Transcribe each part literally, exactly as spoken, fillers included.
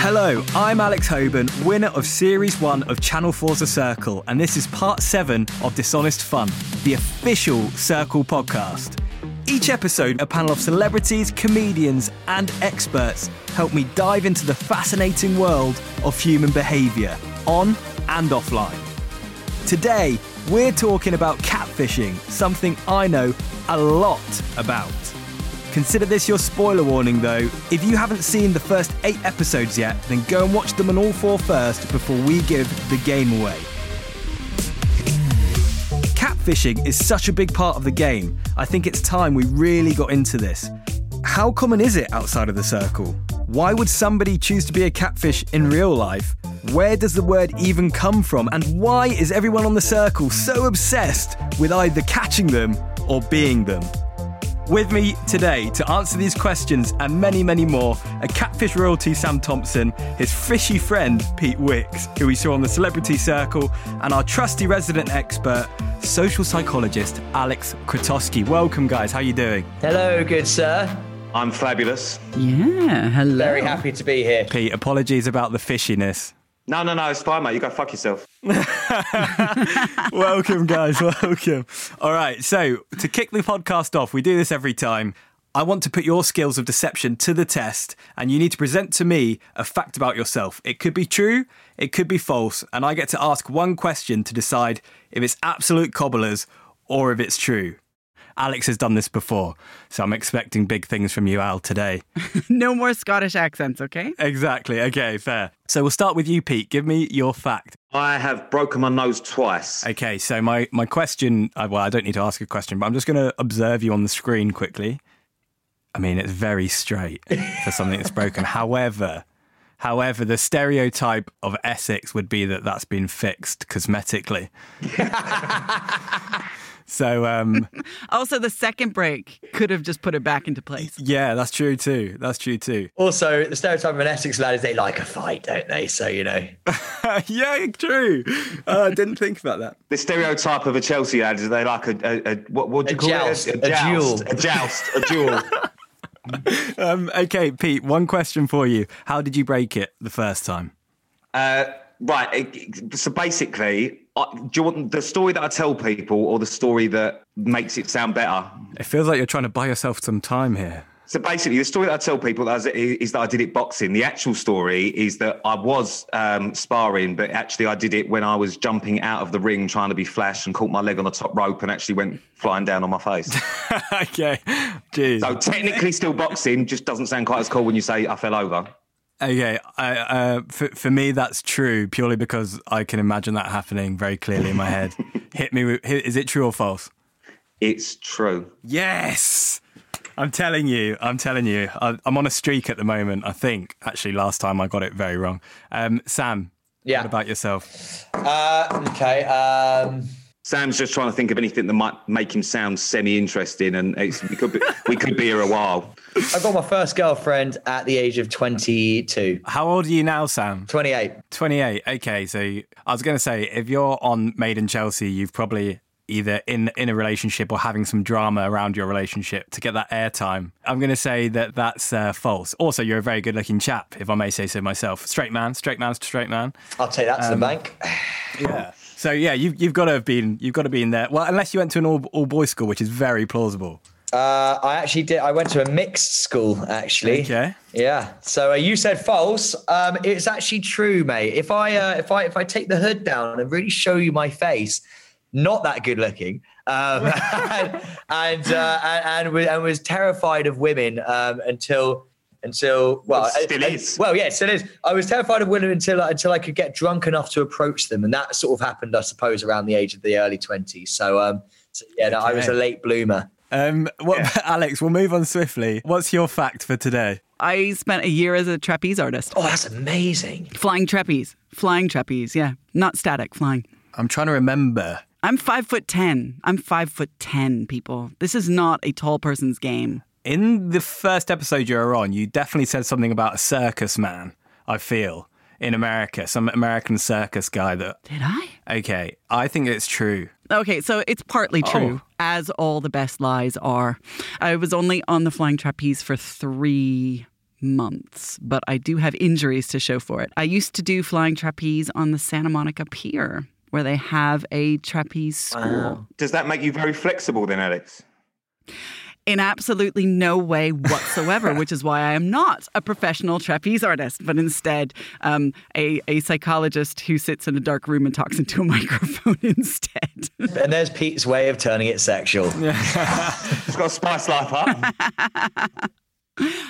Hello, I'm Alex Hoban, winner of Series one of Channel four's The Circle, and this is Part seven of Dishonest Fun, the official Circle podcast. Each episode, a panel of celebrities, comedians and experts help me dive into the fascinating world of human behaviour, on and offline. Today, we're talking about catfishing, something I know a lot about. Consider this your spoiler warning though. If you haven't seen the first eight episodes yet, then go and watch them on all four first before we give the game away. Catfishing is such a big part of the game. I think it's time we really got into this. How common is it outside of the circle? Why would somebody choose to be a catfish in real life? Where does the word even come from? And why is everyone on the circle so obsessed with either catching them or being them? With me today to answer these questions and many, many more are catfish royalty Sam Thompson, his fishy friend Pete Wicks, who we saw on the Celebrity Circle, and our trusty resident expert, social psychologist Alex Krotoski. Welcome, guys. How are you doing? Hello, good sir. I'm fabulous. Yeah, hello. Very happy to be here. Pete, apologies about the fishiness. No, no, no, it's fine, mate. You go fuck yourself. Welcome, guys. Welcome. All right. So to kick the podcast off, we do this every time. I want to put your skills of deception to the test, and you need to present to me a fact about yourself. It could be true. It could be false. And I get to ask one question to decide if it's absolute cobblers or if it's true. Alex has done this before, so I'm expecting big things from you, Al, today. No more Scottish accents, okay? Exactly. Okay, fair. So we'll start with you, Pete. Give me your fact. I have broken my nose twice. Okay, so my, my question... Well, I don't need to ask a question, but I'm just going to observe you on the screen quickly. I mean, it's very straight for something that's broken. However... However, the stereotype of Essex would be that that's been fixed cosmetically. So, um, also, the second break could have just put it back into place. Yeah, that's true, too. That's true, too. Also, the stereotype of an Essex lad is they like a fight, don't they? So, you know. Yeah, true. Uh, I didn't think about that. The stereotype of a Chelsea lad is they like a, a, a what would you a call joust, it? A, a, a joust. Duel. A joust. A duel. um, okay, Pete, one question for you. How did you break it the first time? Uh, right. So basically, uh, do you want the story that I tell people or the story that makes it sound better? It feels like you're trying to buy yourself some time here. So basically, the story that I tell people is, is that I did it boxing. The actual story is that I was um, sparring, but actually I did it when I was jumping out of the ring trying to be flash and caught my leg on the top rope and actually went flying down on my face. Okay. Jeez. So technically still boxing, just doesn't sound quite as cool when you say I fell over. Okay. I, uh, for, for me, that's true, purely because I can imagine that happening very clearly in my head. Hit me with, is it true or false? It's true. Yes. I'm telling you, I'm telling you. I'm on a streak at the moment, I think. Actually, last time I got it very wrong. Um, Sam, yeah. What about yourself? Uh, okay. Um... Sam's just trying to think of anything that might make him sound semi-interesting, and it's, we, could be, we could be here a while. I got my first girlfriend at the age of twenty-two. How old are you now, Sam? twenty-eight. twenty-eight, okay. So I was going to say, if you're on Made in Chelsea, you've probably... either in in a relationship or having some drama around your relationship to get that airtime. I'm going to say that that's uh, false. Also, you're a very good-looking chap, if I may say so myself. Straight man, straight man to straight man. I'll take that um, to the bank. Yeah. So yeah, you've you've got to have been you've got to be in there. Well, unless you went to an all all boys school, which is very plausible. Uh, I actually did. I went to a mixed school, actually. Okay. Yeah. So uh, you said false. Um, it's actually true, mate. If I uh, if I if I take the hood down and really show you my face. Not that good looking, um, and and, uh, and and was terrified of women um, until until well, well still and, is and, well yeah still is. I was terrified of women until until I could get drunk enough to approach them, and that sort of happened, I suppose, around the age of the early twenties. So um, So, yeah, okay. no, I was a late bloomer. Um, what, yeah. Alex, we'll move on swiftly. What's your fact for today? I spent a year as a trapeze artist. Oh, that's amazing. Flying trapeze. Flying trapeze, yeah. Not static, flying. I'm trying to remember. I'm five foot ten. I'm five foot ten, people. This is not a tall person's game. In the first episode you were on, you definitely said something about a circus man, I feel, in America. Some American circus guy that... Did I? Okay, I think it's true. Okay, so it's partly true, oh. as all the best lies are. I was only on the flying trapeze for three months, but I do have injuries to show for it. I used to do flying trapeze on the Santa Monica Pier, where they have a trapeze school. Wow. Does that make you very flexible then, Alex? In absolutely no way whatsoever, which is why I am not a professional trapeze artist, but instead um, a, a psychologist who sits in a dark room and talks into a microphone instead. And there's Pete's way of turning it sexual. It's got to spice life up.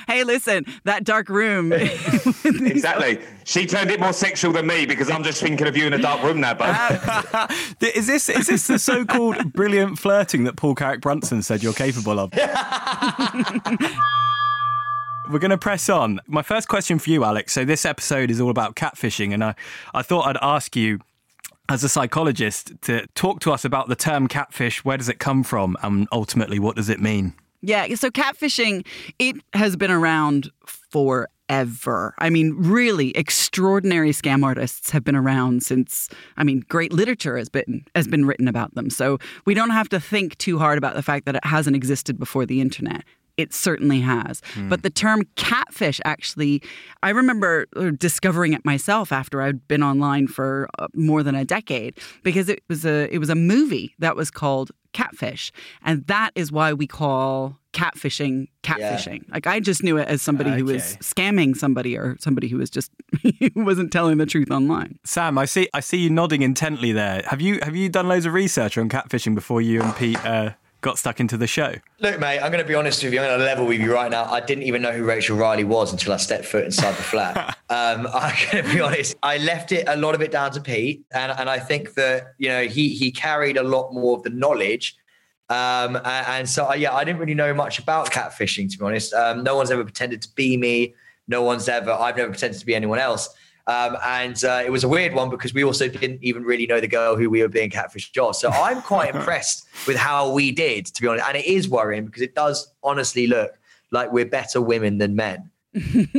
Hey, listen, that dark room. Exactly. She turned it more sexual than me because I'm just thinking of you in a dark room now, bud. is this is this the so-called brilliant flirting that Paul Carrick Brunson said you're capable of? We're going to press on. My first question for you, Alex. So this episode is all about catfishing, and I, I thought I'd ask you, as a psychologist, to talk to us about the term catfish. Where does it come from? And ultimately, what does it mean? Yeah, so catfishing, it has been around forever. I mean, really extraordinary scam artists have been around since, I mean, great literature has been has been written about them. So we don't have to think too hard about the fact that it hasn't existed before the internet. It certainly has. Mm. But the term catfish, actually, I remember discovering it myself after I'd been online for more than a decade, because it was a it was a movie that was called Catfish. And that is why we call catfishing catfishing. Yeah. Like, I just knew it as somebody okay. who was scamming somebody, or somebody who was just who wasn't telling the truth online. Sam, I see I see you nodding intently there. Have you have you done loads of research on catfishing before you and Pete uh, got stuck into the show? Look, mate, I'm going to be honest with you. I'm going to level with you right now. I didn't even know who Rachel Riley was until I stepped foot inside the flat. um, I'm going to be honest. I left it a lot of it down to Pete. And, and I think that, you know, he he carried a lot more of the knowledge. Um, and, and so, I, yeah, I didn't really know much about catfishing, to be honest. Um, no one's ever pretended to be me. No one's ever, I've never pretended to be anyone else. Um, and uh, it was a weird one because we also didn't even really know the girl who we were being catfished off. So I'm quite impressed with how we did, to be honest. And it is worrying because it does honestly look like we're better women than men.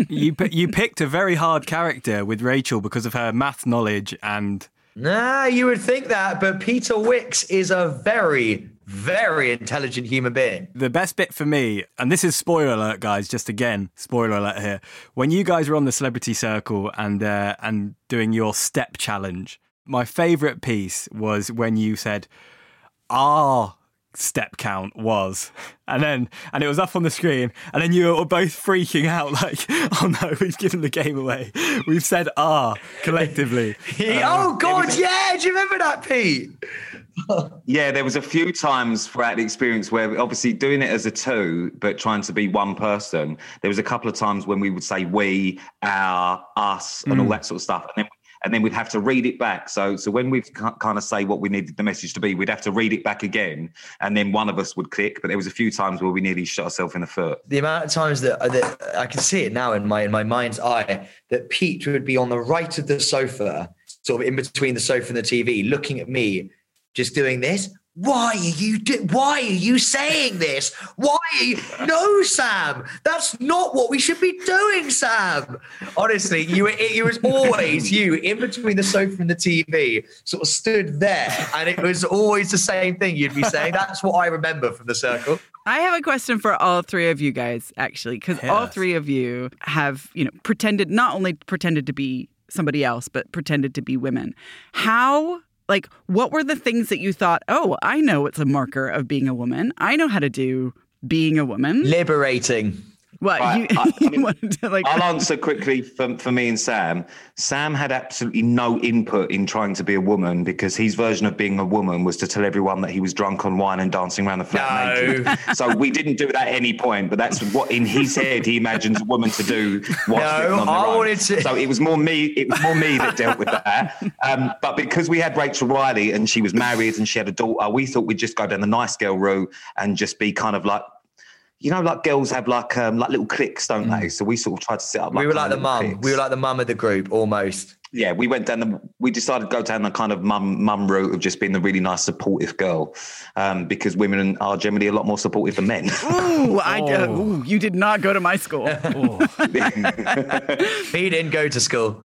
you you picked a very hard character with Rachel because of her math knowledge and... Nah, you would think that, but Peter Wicks is a very... very intelligent human being. The best bit for me, and this is spoiler alert, guys, just again, spoiler alert here. When you guys were on the Celebrity Circle and uh, and doing your step challenge, my favourite piece was when you said, "Our step count was," and then and it was up on the screen, and then you were both freaking out like, "Oh no, we've given the game away. We've said 'our' collectively." um, oh God, was- yeah! Do you remember that, Pete? Yeah, there was a few times throughout the experience where obviously doing it as a two, but trying to be one person. There was a couple of times when we would say we, our, us, and mm. all that sort of stuff. And then, and then we'd have to read it back. So so when we'd ca- kind of say what we needed the message to be, we'd have to read it back again. And then one of us would click. But there was a few times where we nearly shot ourselves in the foot. The amount of times that, that I can see it now in my in my mind's eye, that Pete would be on the right of the sofa, sort of in between the sofa and the T V, looking at me, just doing this. Why are you do- Why are you saying this? Why are you... No, Sam, that's not what we should be doing, Sam. Honestly, you were, it, it was always you in between the sofa and the T V, sort of stood there, and it was always the same thing you'd be saying. That's what I remember from the circle. I have a question for all three of you guys, actually, because yes. all three of you have, you know, pretended, not only pretended to be somebody else, but pretended to be women. How... Like, what were the things that you thought, oh, I know it's a marker of being a woman. I know how to do being a woman. Liberating. Well, right, you, I, I mean, wanted to like... I'll answer quickly for, for me and Sam. Sam had absolutely no input in trying to be a woman because his version of being a woman was to tell everyone that he was drunk on wine and dancing around the flat no. naked. So we didn't do it at any point, but that's what in his head he imagines a woman to do. No, on I own. wanted to. So it was more me. It was more me that dealt with that. Um, but because we had Rachel Riley and she was married and she had a daughter, we thought we'd just go down the nice girl route and just be kind of like. You know, like girls have like um, like little cliques, don't they? So we sort of tried to set up. Like we were like the mum. Cliques. We were like the mum of the group almost. Yeah, we went down the. We decided to go down the kind of mum mum route of just being the really nice, supportive girl, um, because women are generally a lot more supportive than men. Ooh, oh. I, uh, ooh you did not go to my school. He didn't go to school.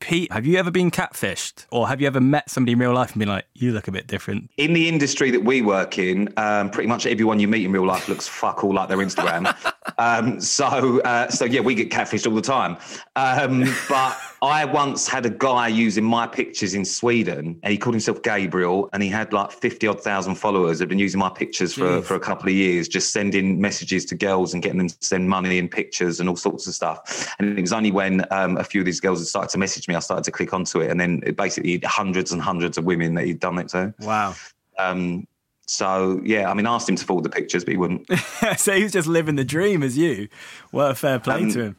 Pete, have you ever been catfished or have you ever met somebody in real life and been like, you look a bit different? In the industry that we work in, um, pretty much everyone you meet in real life looks fuck all like their Instagram. um, so, uh, so yeah, we get catfished all the time. Um, but I once had a guy using my pictures in Sweden and he called himself Gabriel and he had like fifty odd thousand followers that had been using my pictures for, for a couple of years, just sending messages to girls and getting them to send money and pictures and all sorts of stuff. And it was only when um, a few of these girls had started to message me, I started to click onto it, and then it basically hundreds and hundreds of women that he'd done it to. Wow. Um, so, yeah, I mean, I asked him to forward the pictures, but he wouldn't. So he was just living the dream as you. What a fair play um, to him.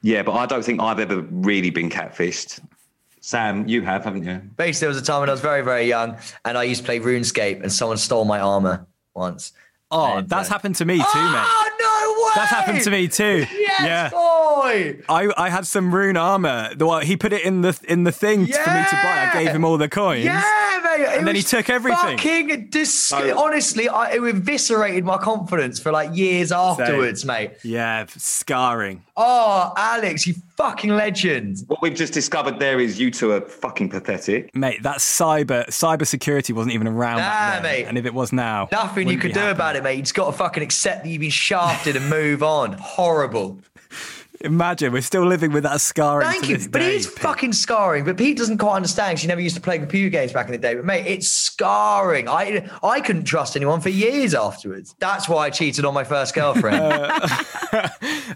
Yeah, but I don't think I've ever really been catfished. Sam, you have, haven't you? Basically, there was a time when I was very, very young, and I used to play RuneScape, and someone stole my armour once. Oh, and, that's uh, happened to me too, oh, mate. Oh, no way! That's happened to me too. Yes, yeah. boy! I, I had some rune armour. Well, he put it in the in the thing yeah. for me to buy. I gave him all the coins. Yeah, mate! And it then he took everything. Fucking dis- oh. Honestly, I, it eviscerated my confidence for like years afterwards, so, mate. Yeah, scarring. Oh, Alex, you fucking legend. What we've just discovered there is you two are fucking pathetic. Mate, that cyber, cyber security wasn't even around nah, back then. Mate. And if it was now... Nothing you could do happening. about it, mate. You just got to fucking accept that you've been shafted and move on. Horrible. Imagine, we're still living with that scarring. Thank you, this but day, it is Pete. fucking scarring. But Pete doesn't quite understand because she never used to play computer games back in the day. But mate, it's scarring. I I couldn't trust anyone for years afterwards. That's why I cheated on my first girlfriend. uh,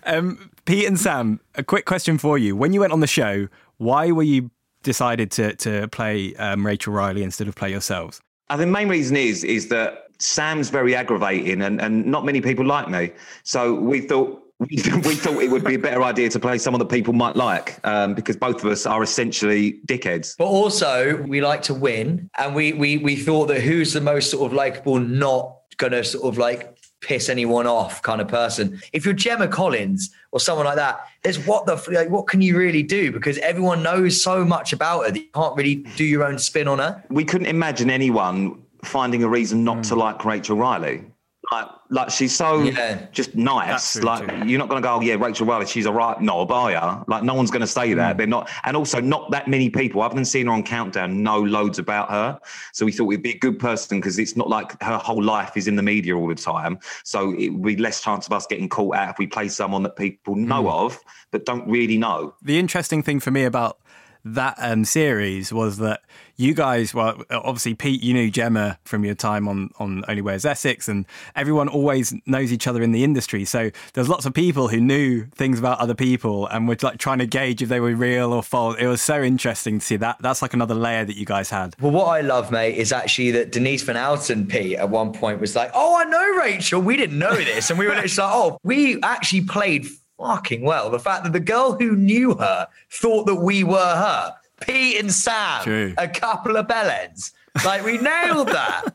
um, Pete and Sam, a quick question for you. When you went on the show, why were you decided to to play um, Rachel Riley instead of play yourselves? I think the main reason is is that Sam's very aggravating, and and not many people like me. So we thought. We thought it would be a better idea to play someone that people might like um, because both of us are essentially dickheads. But also, we like to win, and we we we thought that who's the most sort of likeable, not going to sort of like piss anyone off kind of person. If you're Gemma Collins or someone like that, there's what the like, what can you really do? Because everyone knows so much about her that you can't really do your own spin on her. We couldn't imagine anyone finding a reason not mm. to like Rachel Riley. Like, like she's so yeah. just nice. Like too. You're not going to go, oh, yeah, Rachel Riley, she's a right knob, are ya? Like no one's going to say that. Mm. They're not, and also not that many people, other than seeing her on Countdown, know loads about her. So we thought we'd be a good person because it's not like her whole life is in the media all the time. So it would be less chance of us getting caught out if we play someone that people know mm. of but don't really know. The interesting thing for me about that um, series was that you guys, well, obviously, Pete, you knew Gemma from your time on, on Only Wears Essex, and everyone always knows each other in the industry. So there's lots of people who knew things about other people and were like trying to gauge if they were real or false. It was so interesting to see that. That's like another layer that you guys had. Well, what I love, mate, is actually that Denise van Outen, Pete, at one point was like, oh, I know Rachel. We didn't know this. And we were just like, oh, we actually played fucking well. The fact that the girl who knew her thought that we were her. Pete and Sam, true. A couple of bellends. Like, we nailed that.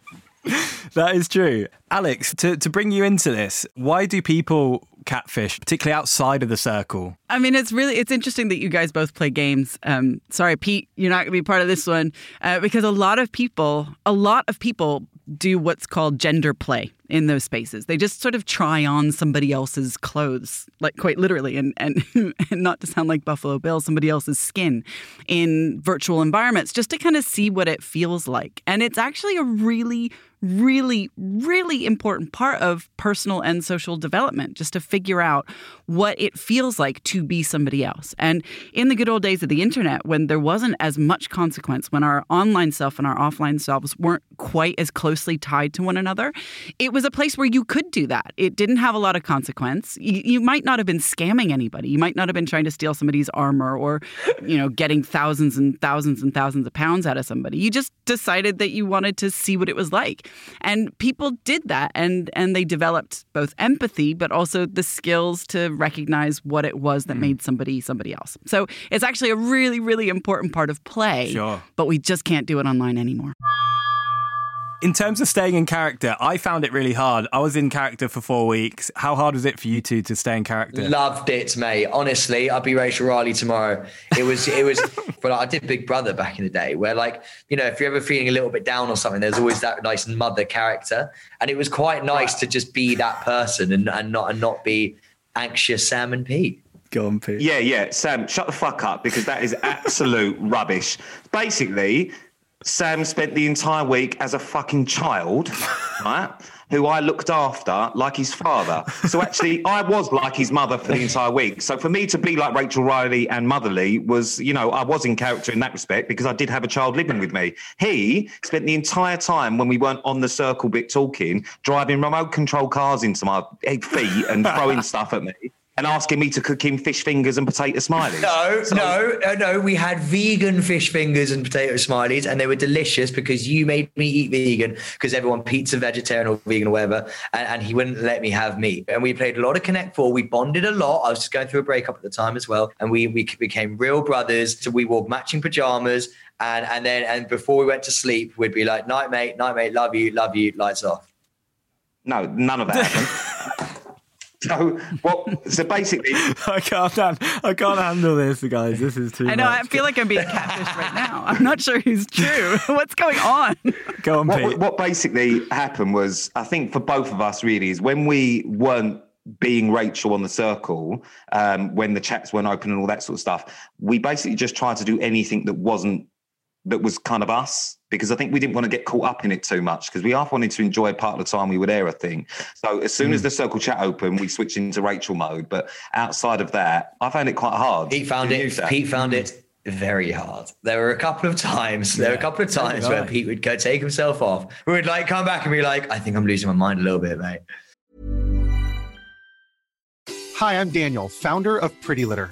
That is true. Alex, to, to bring you into this, why do people catfish, particularly outside of the circle? I mean, it's really, it's interesting that you guys both play games. Um, sorry, Pete, you're not going to be part of this one uh, because a lot of people, a lot of people do what's called gender play in those spaces. They just sort of try on somebody else's clothes, like quite literally, and, and, and not to sound like Buffalo Bill, somebody else's skin in virtual environments just to kind of see what it feels like. And it's actually a really, really, really important part of personal and social development, just to figure out what it feels like to be somebody else. And in the good old days of the internet, when there wasn't as much consequence, when our online self and our offline selves weren't quite as closely tied to one another, it was a place where you could do that. It didn't have a lot of consequence. You, you might not have been scamming anybody. You might not have been trying to steal somebody's armor or, you know, getting thousands and thousands and thousands of pounds out of somebody. You just decided that you wanted to see what it was like. And people did that. And, and they developed both empathy, but also the skills to recognize what it was that mm. made somebody somebody else. So it's actually a really, really important part of play. Sure. But we just can't do it online anymore. In terms of staying in character, I found it really hard. I was in character for four weeks. How hard was it for you two to stay in character? Loved it, mate. Honestly, I'd be Rachel Riley tomorrow. It was, it was, but I did Big Brother back in the day where, like, you know, if you're ever feeling a little bit down or something, there's always that nice mother character. And it was quite nice to just be that person and, and not, and not be anxious Sam and Pete. Go on, Pete. Yeah, yeah. Sam, shut the fuck up, because that is absolute rubbish. Basically, Sam spent the entire week as a fucking child, right? Who I looked after like his father. So actually, I was like his mother for the entire week. So for me to be like Rachel Riley and motherly was, you know, I was in character in that respect because I did have a child living with me. He spent the entire time when we weren't on the circle bit talking, driving remote control cars into my feet and throwing stuff at me. And asking me to cook him fish fingers and potato smileys. No, so no, no, no. We had vegan fish fingers and potato smileys, and they were delicious because you made me eat vegan because everyone pizza, vegetarian or vegan or whatever, and, and he wouldn't let me have meat. And we played a lot of Connect Four. We bonded a lot. I was just going through a breakup at the time as well, and we we became real brothers. So we wore matching pajamas, and and then and before we went to sleep, we'd be like, "Night, mate, night, mate, love you, love you." Lights off. No, none of that happened. So well, so basically, I can't. I can't handle this, guys. This is too much. I know. Much. I feel like I'm being catfished right now. I'm not sure who's true. What's going on? Go on, what, Pete. What basically happened was, I think for both of us, really, is when we weren't being Rachel on the circle, um, when the chats weren't open and all that sort of stuff, we basically just tried to do anything that wasn't that was kind of us. Because I think we didn't want to get caught up in it too much because we half wanted to enjoy part of the time we were there, I think. So as soon mm. as the circle chat opened, we switched into Rachel mode. But outside of that, I found it quite hard. Pete found it. Pete found it very hard. There were a couple of times. There yeah. were a couple of times right. where Pete would go take himself off. We would like come back and be like, I think I'm losing my mind a little bit, mate. Hi, I'm Daniel, founder of Pretty Litter.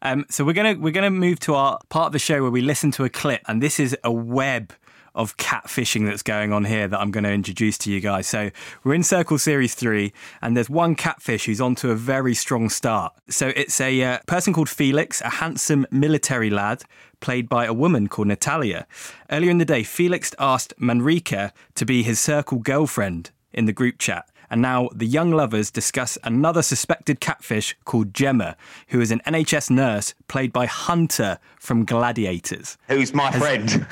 Um, so we're gonna we're gonna move to our part of the show where we listen to a clip, and this is a web of catfishing that's going on here that I'm going to introduce to you guys. So we're in Circle Series three, and there's one catfish who's on to a very strong start. So it's a uh, person called Felix, a handsome military lad, played by a woman called Natalia. Earlier in the day, Felix asked Manrika to be his Circle girlfriend in the group chat. And now the young lovers discuss another suspected catfish called Gemma, who is an N H S nurse played by Hunter from Gladiators. Who's my has, friend?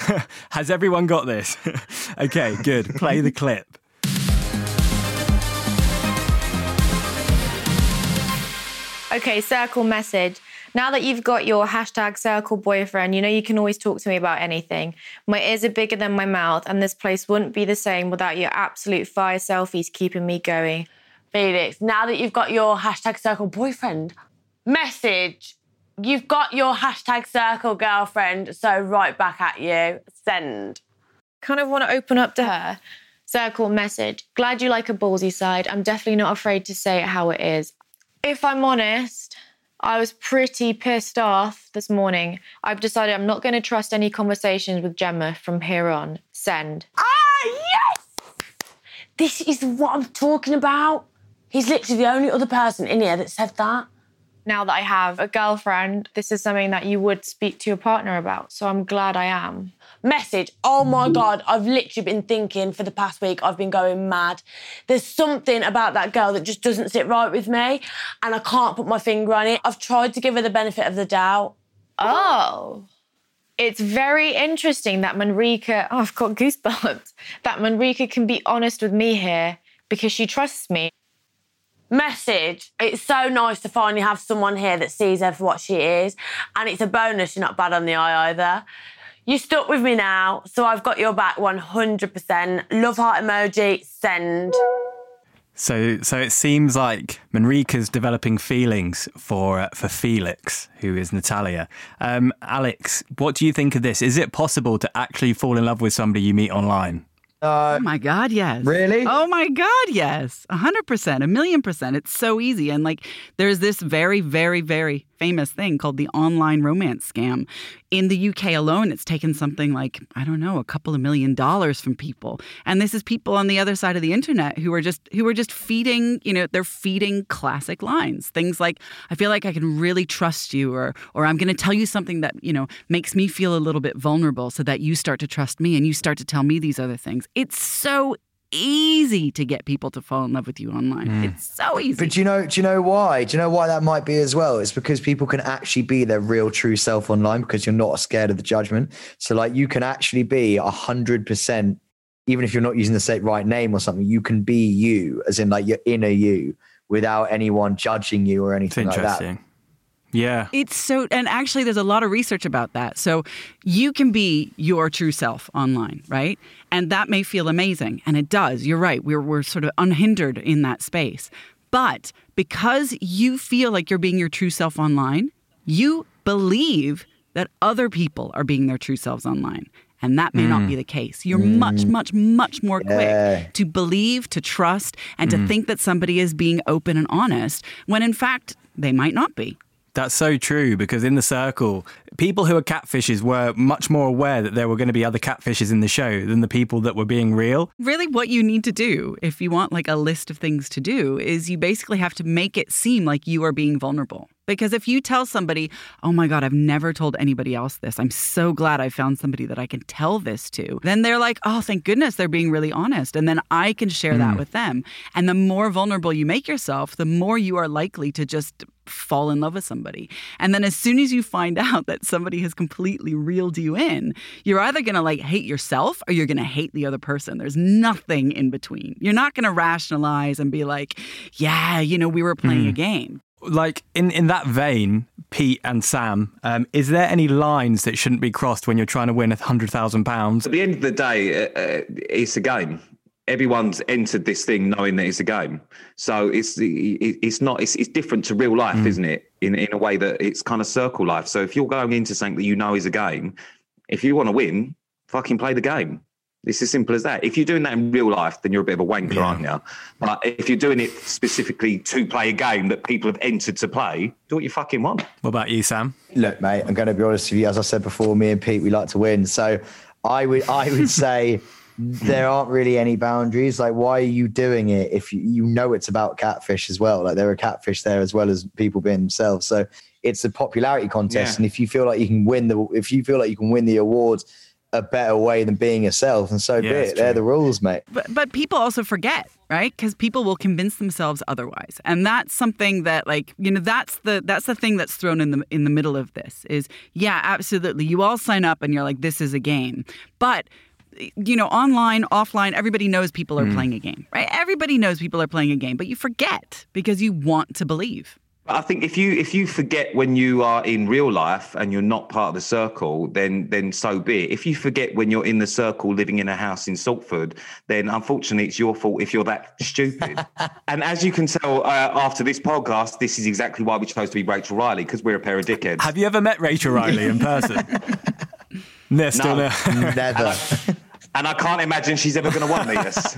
Has everyone got this? Okay, good. Play the clip. Okay, circle message. Now that you've got your hashtag circle boyfriend, you know you can always talk to me about anything. My ears are bigger than my mouth, and this place wouldn't be the same without your absolute fire selfies keeping me going. Felix, now that you've got your hashtag circle boyfriend, message. You've got your hashtag circle girlfriend, so right back at you. Send. Kind of want to open up to her. Circle message. Glad you like a ballsy side. I'm definitely not afraid to say it how it is. If I'm honest, I was pretty pissed off this morning. I've decided I'm not going to trust any conversations with Gemma from here on. Send. Ah, yes! This is what I'm talking about. He's literally the only other person in here that said that. Now that I have a girlfriend, this is something that you would speak to your partner about, so I'm glad I am. Message. Oh, my God, I've literally been thinking for the past week, I've been going mad. There's something about that girl that just doesn't sit right with me, and I can't put my finger on it. I've tried to give her the benefit of the doubt. Oh. it's very interesting that Manrika, oh, I've got goosebumps, that Manrika can be honest with me here because she trusts me. Message. It's so nice to finally have someone here that sees her for what she is. And it's a bonus you're not bad on the eye either. You stuck with me now, so I've got your back one hundred percent. Love heart emoji, send. So so it seems like Manrika's developing feelings for uh, for Felix, who is Natalia. Um, Alex, what do you think of this? Is it possible to actually fall in love with somebody you meet online? Uh, oh, my God, yes. Really? Oh, my God, yes. one hundred percent, a million percent. It's so easy. And, like, there's this very, very, very famous thing called the online romance scam. In the U K alone, it's taken something like, I don't know, a couple of million dollars from people. And this is people on the other side of the internet who are just who are just feeding, you know, they're feeding classic lines. Things like, I feel like I can really trust you, or or I'm going to tell you something that, you know, makes me feel a little bit vulnerable so that you start to trust me and you start to tell me these other things. It's so easy to get people to fall in love with you online. Mm. It's so easy. But do you know, do you know why? Do you know why that might be as well? It's because people can actually be their real, true self online because you're not scared of the judgment. So, like, you can actually be one hundred percent, even if you're not using the right name or something, you can be you, as in, like, your inner you, without anyone judging you or anything like that. It's interesting. Yeah. It's so, and actually there's a lot of research about that. So you can be your true self online, right? And that may feel amazing. And it does. You're right. We're, we're sort of unhindered in that space. But because you feel like you're being your true self online, you believe that other people are being their true selves online. And that may mm. not be the case. You're mm. much, much, much more yeah. quick to believe, to trust, and mm. to think that somebody is being open and honest when in fact they might not be. That's so true, because in The Circle, people who are catfishes were much more aware that there were going to be other catfishes in the show than the people that were being real. Really, what you need to do, if you want like a list of things to do, is you basically have to make it seem like you are being vulnerable. Because if you tell somebody, oh my God, I've never told anybody else this. I'm so glad I found somebody that I can tell this to. Then they're like, oh, thank goodness they're being really honest. And then I can share mm. that with them. And the more vulnerable you make yourself, the more you are likely to just fall in love with somebody. And then as soon as you find out that somebody has completely reeled you in, you're either going to like hate yourself or you're going to hate the other person. There's nothing in between. You're not going to rationalize and be like, yeah, you know, we were playing mm. a game. Like, in, in that vein, Pete and Sam, um, is there any lines that shouldn't be crossed when you're trying to win one hundred thousand pounds? At the end of the day, uh, it's a game. Everyone's entered this thing knowing that it's a game. So it's it's not it's, it's different to real life, mm. isn't it? In in a way that it's kind of circle life. So if you're going into something that you know is a game, if you want to win, fucking play the game. It's as simple as that. If you're doing that in real life, then you're a bit of a wanker, yeah. aren't you? But if you're doing it specifically to play a game that people have entered to play, do what you fucking want. What about you, Sam? Look, mate, I'm going to be honest with you. As I said before, me and Pete, we like to win. So I would, I would say there aren't really any boundaries. Like, why are you doing it if you, you know it's about catfish as well? Like, there are catfish there as well as people being themselves. So it's a popularity contest, yeah. and if you feel like you can win the, if you feel like you can win the awards a better way than being yourself, and so yeah, be it. They're the rules, mate. But, but people also forget, right? Because people will convince themselves otherwise, and that's something that, like, you know, that's the that's the thing that's thrown in the in the middle of this is, yeah, absolutely. You all sign up, and you're like, this is a game, but. You know, online, offline, everybody knows people are mm. playing a game, right? Everybody knows people are playing a game, but you forget because you want to believe. I think if you if you forget when you are in real life and you're not part of the circle, then then so be it. If you forget when you're in the circle living in a house in Saltford, then unfortunately it's your fault if you're that stupid. And as you can tell uh, after this podcast, this is exactly why we chose to be Rachel Riley, because we're a pair of dickheads. Have you ever met Rachel Riley in person? No, still no. Never. And I, and I can't imagine she's ever going to want me this.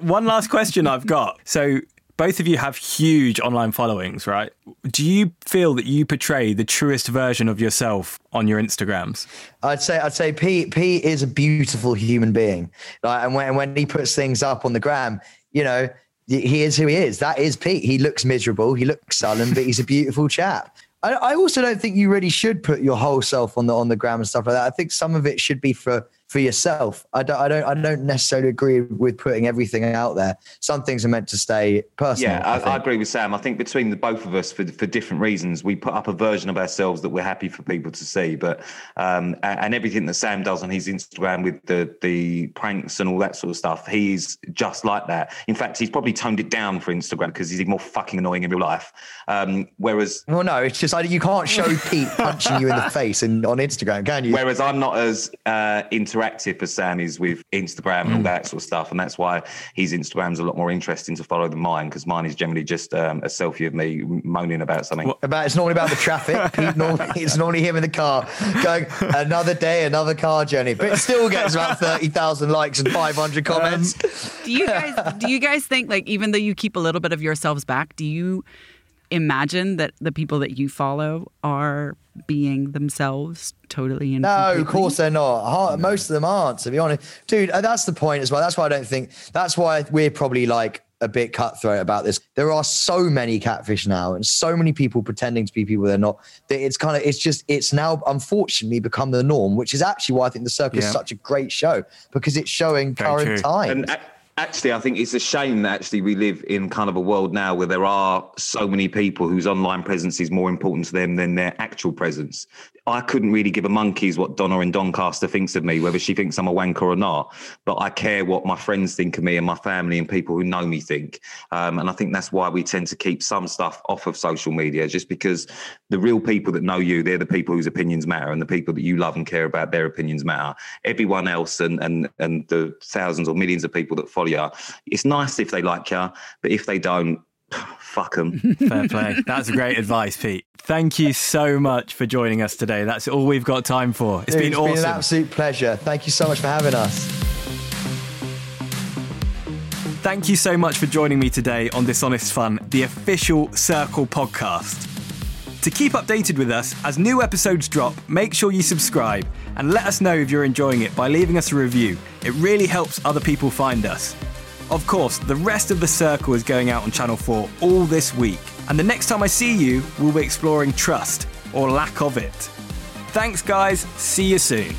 One last question I've got. So... both of you have huge online followings, right? Do you feel that you portray the truest version of yourself on your Instagrams? I'd say I'd say Pete Pete is a beautiful human being. Like, and when and when he puts things up on the gram, you know, he is who he is. That is Pete. He looks miserable, he looks sullen, but he's a beautiful chap. I, I also don't think you really should put your whole self on the on the gram and stuff like that. I think some of it should be for for yourself. I don't, I don't, I don't necessarily agree with putting everything out there. Some things are meant to stay personal. Yeah, I, I, I agree with Sam. I think between the both of us, for for different reasons, we put up a version of ourselves that we're happy for people to see. But um, and everything that Sam does on his Instagram with the the pranks and all that sort of stuff, he's just like that. In fact, he's probably toned it down for Instagram because he's more fucking annoying in real life. Um, whereas, well, no, it's just like you can't show Pete punching you in the face and on Instagram, can you? Whereas I'm not as uh, into. Active as Sam is with Instagram and all that sort of stuff, and that's why his Instagram's a lot more interesting to follow than mine, because mine is generally just um, a selfie of me moaning about something. What? About it's normally about the traffic. Pete normally, it's normally him in the car going, another day, another car journey, but it still gets about thirty thousand likes and five hundred comments. Um, do you guys do you guys think, like, even though you keep a little bit of yourselves back, do you imagine that the people that you follow are being themselves totally and no completely? Of course they're not. Most of them aren't, to be honest, dude. That's the point as well. That's why I don't think that's why we're probably like a bit cutthroat about this. There are so many catfish now and so many people pretending to be people they're not, that it's kind of it's just it's now unfortunately become the norm, which is actually why I think The Circle yeah. is such a great show, because it's showing Very current true. times. And I- Actually, I think it's a shame that actually we live in kind of a world now where there are so many people whose online presence is more important to them than their actual presence. I couldn't really give a monkey's what Donna in Doncaster thinks of me, whether she thinks I'm a wanker or not, but I care what my friends think of me and my family and people who know me think. Um, and I think that's why we tend to keep some stuff off of social media, just because the real people that know you, they're the people whose opinions matter, and the people that you love and care about, their opinions matter. Everyone else and and, and the thousands or millions of people that follow you. It's nice if they like you, but if they don't, fuck them. Fair play. That's great advice, Pete. Thank you so much for joining us today. That's all we've got time for. It's Dude, been it's awesome. It's been an absolute pleasure. Thank you so much for having us. Thank you so much for joining me today on Dishonest Fun, the official Circle podcast. To keep updated with us as new episodes drop, make sure you subscribe and let us know if you're enjoying it by leaving us a review. It really helps other people find us. Of course, the rest of The Circle is going out on Channel four all this week, and the next time I see you, we'll be exploring trust, or lack of it. Thanks, guys. See you soon.